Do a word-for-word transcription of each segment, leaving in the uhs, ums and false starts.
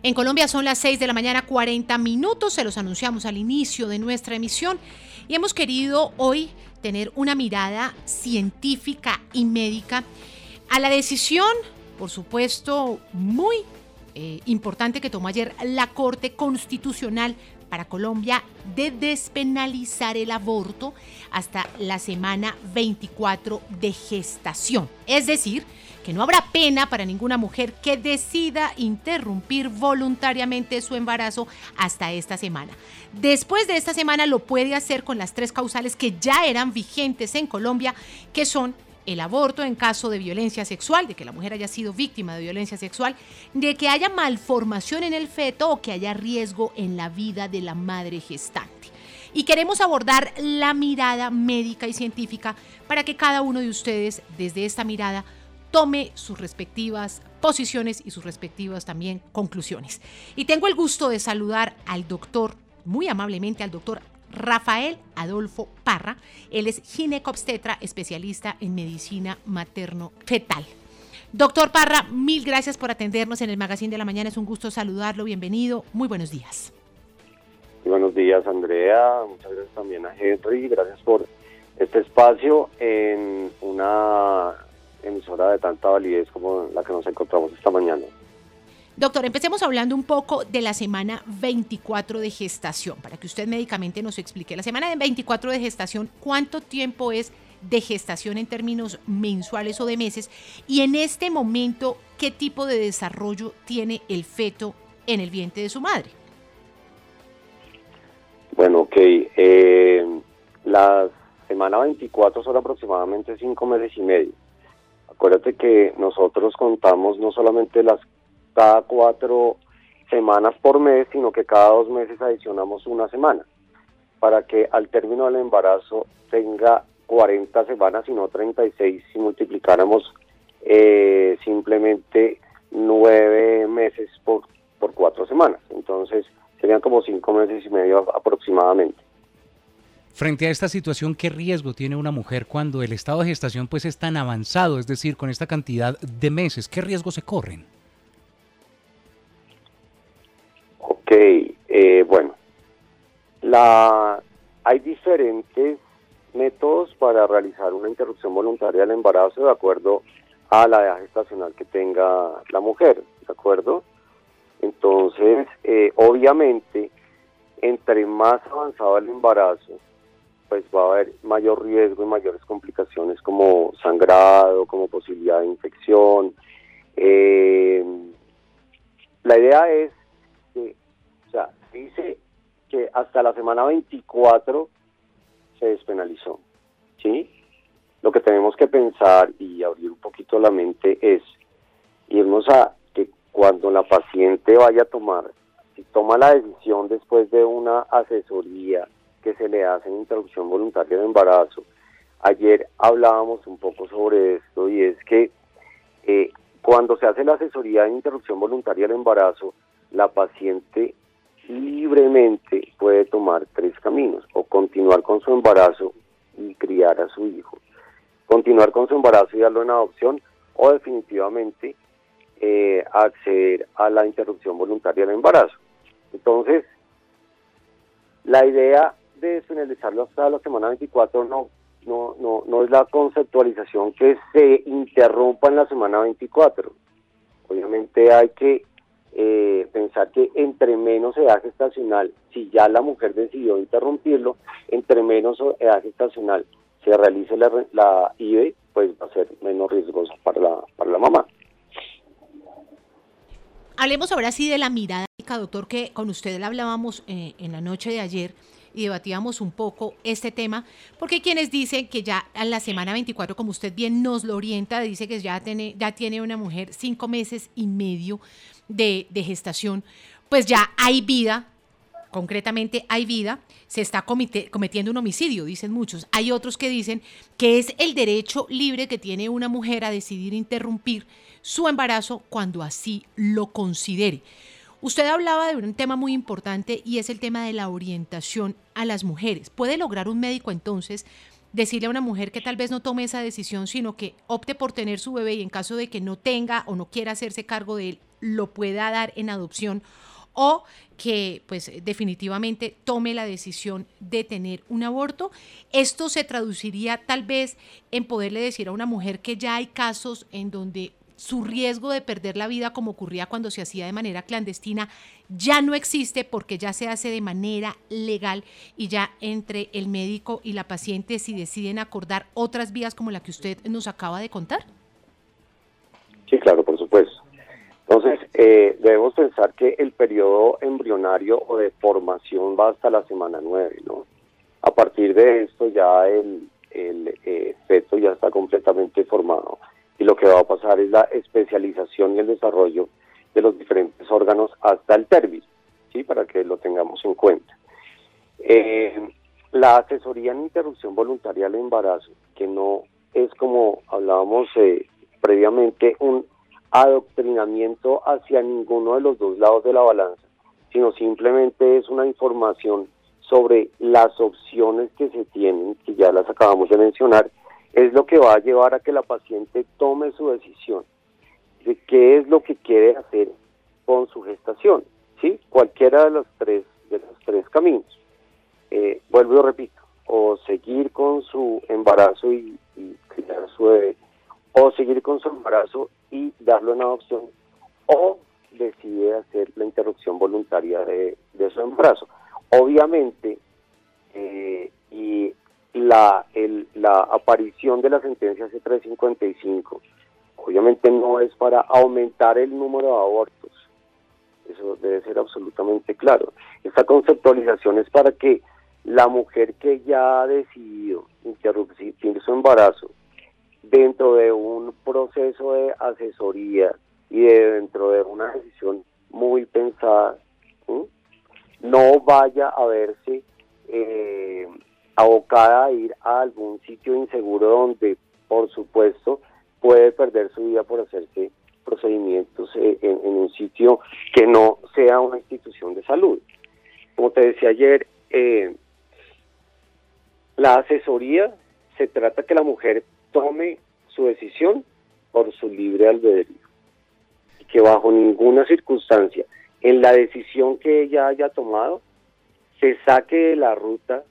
En Colombia son las seis de la mañana cuarenta minutos, se los anunciamos al inicio de nuestra emisión y hemos querido hoy tener una mirada científica y médica a la decisión, por supuesto, muy eh, importante que tomó ayer la Corte Constitucional para Colombia de despenalizar el aborto hasta la semana veinticuatro de gestación. Es decir, que no habrá pena para ninguna mujer que decida interrumpir voluntariamente su embarazo hasta esta semana. Después de esta semana lo puede hacer con las tres causales que ya eran vigentes en Colombia, que son el aborto en caso de violencia sexual, de que la mujer haya sido víctima de violencia sexual, de que haya malformación en el feto o que haya riesgo en la vida de la madre gestante. Y queremos abordar la mirada médica y científica para que cada uno de ustedes, desde esta mirada, tome sus respectivas posiciones y sus respectivas también conclusiones. Y tengo el gusto de saludar al doctor, muy amablemente al doctor Rafael Adolfo Parra. Él es ginecobstetra, especialista en medicina materno fetal. Doctor Parra, mil gracias por atendernos en el Magazine de la Mañana. Es un gusto saludarlo. Bienvenido. Muy buenos días. Buenos días, Andrea. Muchas gracias también a Henry. Gracias por este espacio en una emisora de tanta validez como la que nos encontramos esta mañana. Doctor, empecemos hablando un poco de la semana veinticuatro de gestación, para que usted médicamente nos explique. La semana veinticuatro de gestación, ¿cuánto tiempo es de gestación en términos mensuales o de meses? Y en este momento, ¿qué tipo de desarrollo tiene el feto en el vientre de su madre? Bueno, ok. Eh, la semana veinticuatro son aproximadamente cinco meses y medio. Acuérdate que nosotros contamos no solamente las cada cuatro semanas por mes, sino que cada dos meses adicionamos una semana, para que al término del embarazo tenga cuarenta semanas y no treinta y seis, si multiplicáramos eh, simplemente nueve meses por, por cuatro semanas. Entonces serían como cinco meses y medio aproximadamente. Frente a esta situación, ¿qué riesgo tiene una mujer cuando el estado de gestación pues es tan avanzado? Es decir, con esta cantidad de meses, ¿qué riesgos se corren? Ok, eh, bueno, la, hay diferentes métodos para realizar una interrupción voluntaria del embarazo de acuerdo a la edad gestacional que tenga la mujer, ¿de acuerdo? Entonces, eh, obviamente, entre más avanzado el embarazo, pues va a haber mayor riesgo y mayores complicaciones como sangrado, como posibilidad de infección. Eh, la idea es O sea, dice que hasta la semana veinticuatro se despenalizó, ¿sí? Lo que tenemos que pensar y abrir un poquito la mente es irnos a que cuando la paciente vaya a tomar, si toma la decisión después de una asesoría que se le hace en interrupción voluntaria de embarazo, ayer hablábamos un poco sobre esto y es que eh, cuando se hace la asesoría de interrupción voluntaria del embarazo, la paciente libremente puede tomar tres caminos: o continuar con su embarazo y criar a su hijo, continuar con su embarazo y darlo en adopción, o definitivamente eh, acceder a la interrupción voluntaria del embarazo. Entonces, la idea de despenalizarlo hasta la semana veinticuatro no, no, no, no es la conceptualización que se interrumpa en la semana veinticuatro. Obviamente hay que Eh, pensar que entre menos edad gestacional, si ya la mujer decidió interrumpirlo, entre menos edad gestacional se realice la, la I V E, pues va a ser menos riesgosa para la, para la mamá. Hablemos ahora sí de la mirada, doctor, que con usted la hablábamos eh, en la noche de ayer y debatíamos un poco este tema, porque hay quienes dicen que ya a la semana veinticuatro, como usted bien nos lo orienta, dice que ya tiene, ya tiene una mujer cinco meses y medio de, de gestación, pues ya hay vida, concretamente hay vida, se está comite, cometiendo un homicidio, dicen muchos. Hay otros que dicen que es el derecho libre que tiene una mujer a decidir interrumpir su embarazo cuando así lo considere. Usted hablaba de un tema muy importante y es el tema de la orientación a las mujeres. ¿Puede lograr un médico entonces decirle a una mujer que tal vez no tome esa decisión, sino que opte por tener su bebé y en caso de que no tenga o no quiera hacerse cargo de él, lo pueda dar en adopción, o que pues definitivamente tome la decisión de tener un aborto? Esto se traduciría tal vez en poderle decir a una mujer que ya hay casos en donde su riesgo de perder la vida, como ocurría cuando se hacía de manera clandestina, ya no existe porque ya se hace de manera legal, y ya entre el médico y la paciente si deciden acordar otras vías como la que usted nos acaba de contar. Sí, claro, por supuesto. Entonces, eh, debemos pensar que el periodo embrionario o de formación va hasta la semana nueve, ¿no? A partir de esto ya el, el eh, feto ya está completamente formado, y lo que va a pasar es la especialización y el desarrollo de los diferentes órganos hasta el término, ¿sí? Para que lo tengamos en cuenta. Eh, la asesoría en interrupción voluntaria del embarazo, que no es, como hablábamos eh, previamente, un adoctrinamiento hacia ninguno de los dos lados de la balanza, sino simplemente es una información sobre las opciones que se tienen, que ya las acabamos de mencionar, es lo que va a llevar a que la paciente tome su decisión de qué es lo que quiere hacer con su gestación, ¿sí? Cualquiera de los tres, de los tres caminos. Eh, vuelvo y lo repito, o seguir con su embarazo y, y criar a su bebé, o seguir con su embarazo y darlo en adopción, o decide hacer la interrupción voluntaria de, de su embarazo. Obviamente, eh, y la, el, la aparición de la sentencia C trescientos cincuenta y cinco, obviamente no es para aumentar el número de abortos, eso debe ser absolutamente claro. Esta conceptualización es para que la mujer que ya ha decidido interrumpir su embarazo, dentro de un proceso de asesoría y de dentro de una decisión muy pensada, ¿sí? No vaya a verse eh, abocada a ir a algún sitio inseguro donde, por supuesto, puede perder su vida por hacerse procedimientos eh, en, en un sitio que no sea una institución de salud. Como te decía ayer, eh, la asesoría se trata que la mujer tome su decisión por su libre albedrío, y que bajo ninguna circunstancia en la decisión que ella haya tomado se saque de la ruta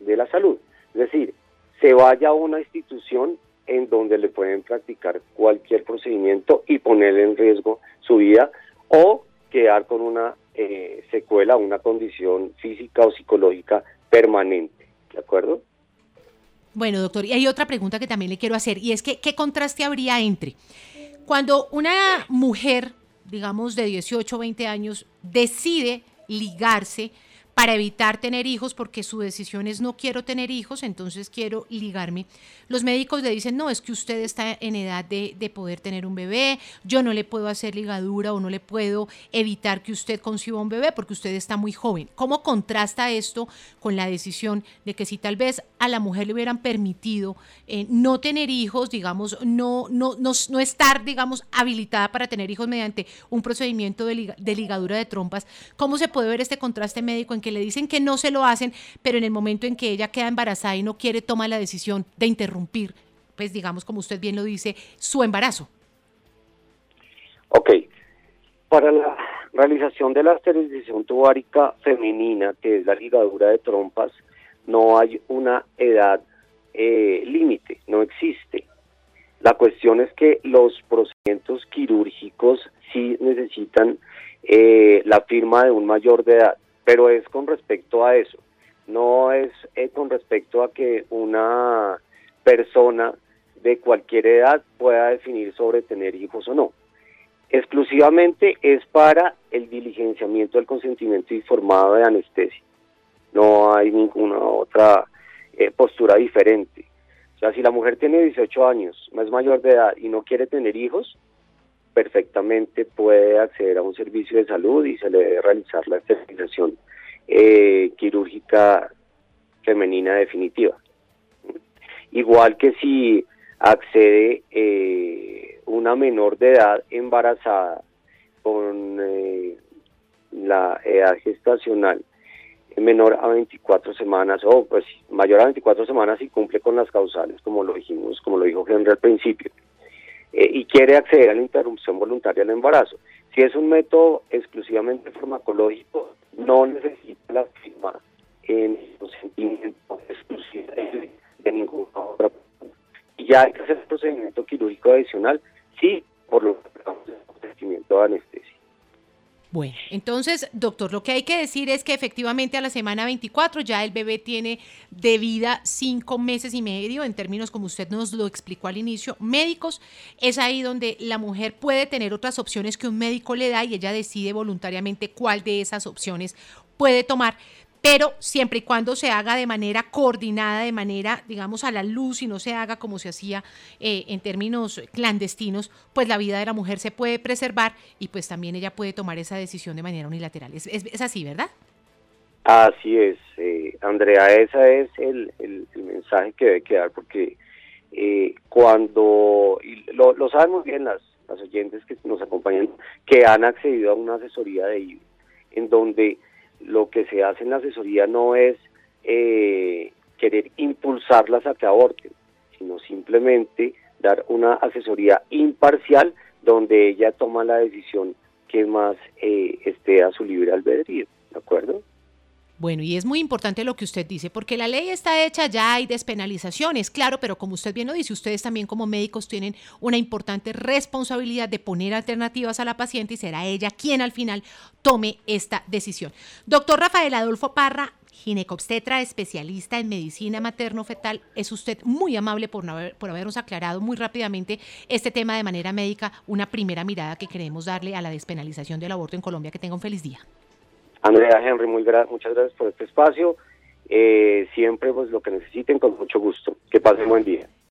de la salud, es decir, se vaya a una institución en donde le pueden practicar cualquier procedimiento y ponerle en riesgo su vida, o quedar con una eh, secuela, una condición física o psicológica permanente, ¿de acuerdo? Bueno, doctor, y hay otra pregunta que también le quiero hacer, y es que ¿qué contraste habría entre cuando una mujer, digamos, de dieciocho o veinte años decide ligarse para evitar tener hijos, porque su decisión es no quiero tener hijos, entonces quiero ligarme? Los médicos le dicen, no, es que usted está en edad de, de poder tener un bebé, yo no le puedo hacer ligadura o no le puedo evitar que usted conciba un bebé porque usted está muy joven. ¿Cómo contrasta esto con la decisión de que si tal vez a la mujer le hubieran permitido eh, no tener hijos, digamos, no, no, no, no estar, digamos, habilitada para tener hijos mediante un procedimiento de, lig- de ligadura de trompas? ¿Cómo se puede ver este contraste médico en que le dicen que no se lo hacen, pero en el momento en que ella queda embarazada y no quiere, toma la decisión de interrumpir, pues digamos, como usted bien lo dice, su embarazo? Ok, para la realización de la esterilización tubárica femenina, que es la ligadura de trompas, no hay una edad eh, límite, no existe. La cuestión es que los procedimientos quirúrgicos sí necesitan eh, la firma de un mayor de edad, pero es con respecto a eso, no es eh, con respecto a que una persona de cualquier edad pueda definir sobre tener hijos o no. Exclusivamente es para el diligenciamiento del consentimiento informado de anestesia. No hay ninguna otra eh, postura diferente. O sea, si la mujer tiene dieciocho años, más mayor de edad, y no quiere tener hijos, perfectamente puede acceder a un servicio de salud y se le debe realizar la esterilización eh, quirúrgica femenina definitiva. Igual que si accede eh, una menor de edad embarazada con eh, la edad gestacional menor a veinticuatro semanas, o oh, pues mayor a veinticuatro semanas y cumple con las causales, como lo dijimos, como lo dijo Henry al principio, eh, y quiere acceder a la interrupción voluntaria del embarazo. Si es un método exclusivamente farmacológico, no necesita la firma en consentimiento exclusivo de ninguna otra persona. Y ya hay que hacer procedimiento quirúrgico adicional, sí, por lo que hablamos de procedimiento de anestesia. Bueno, entonces, doctor, lo que hay que decir es que efectivamente a la semana veinticuatro ya el bebé tiene de vida cinco meses y medio, en términos como usted nos lo explicó al inicio, médicos. Es ahí donde la mujer puede tener otras opciones que un médico le da y ella decide voluntariamente cuál de esas opciones puede tomar, pero siempre y cuando se haga de manera coordinada, de manera, digamos, a la luz, y no se haga como se hacía eh, en términos clandestinos, pues la vida de la mujer se puede preservar y pues también ella puede tomar esa decisión de manera unilateral. Es, es, es así, ¿verdad? Así es, eh, Andrea, ese es el, el, el mensaje que debe quedar, porque eh, cuando, y lo, lo saben muy bien las, las oyentes que nos acompañan, que han accedido a una asesoría de I V E, en donde lo que se hace en la asesoría no es eh, querer impulsarlas a que aborten, sino simplemente dar una asesoría imparcial donde ella toma la decisión que más eh, esté a su libre albedrío, ¿de acuerdo? Bueno, y es muy importante lo que usted dice, porque la ley está hecha, ya hay despenalizaciones, claro, pero como usted bien lo dice, ustedes también como médicos tienen una importante responsabilidad de poner alternativas a la paciente y será ella quien al final tome esta decisión. Doctor Rafael Adolfo Parra, ginecobstetra, especialista en medicina materno fetal, es usted muy amable por, no haber, por habernos aclarado muy rápidamente este tema de manera médica, una primera mirada que queremos darle a la despenalización del aborto en Colombia. Que tenga un feliz día. Andrea, Henry, muy gra- muchas gracias por este espacio. Eh, siempre pues lo que necesiten, con mucho gusto. Que pasen buen día.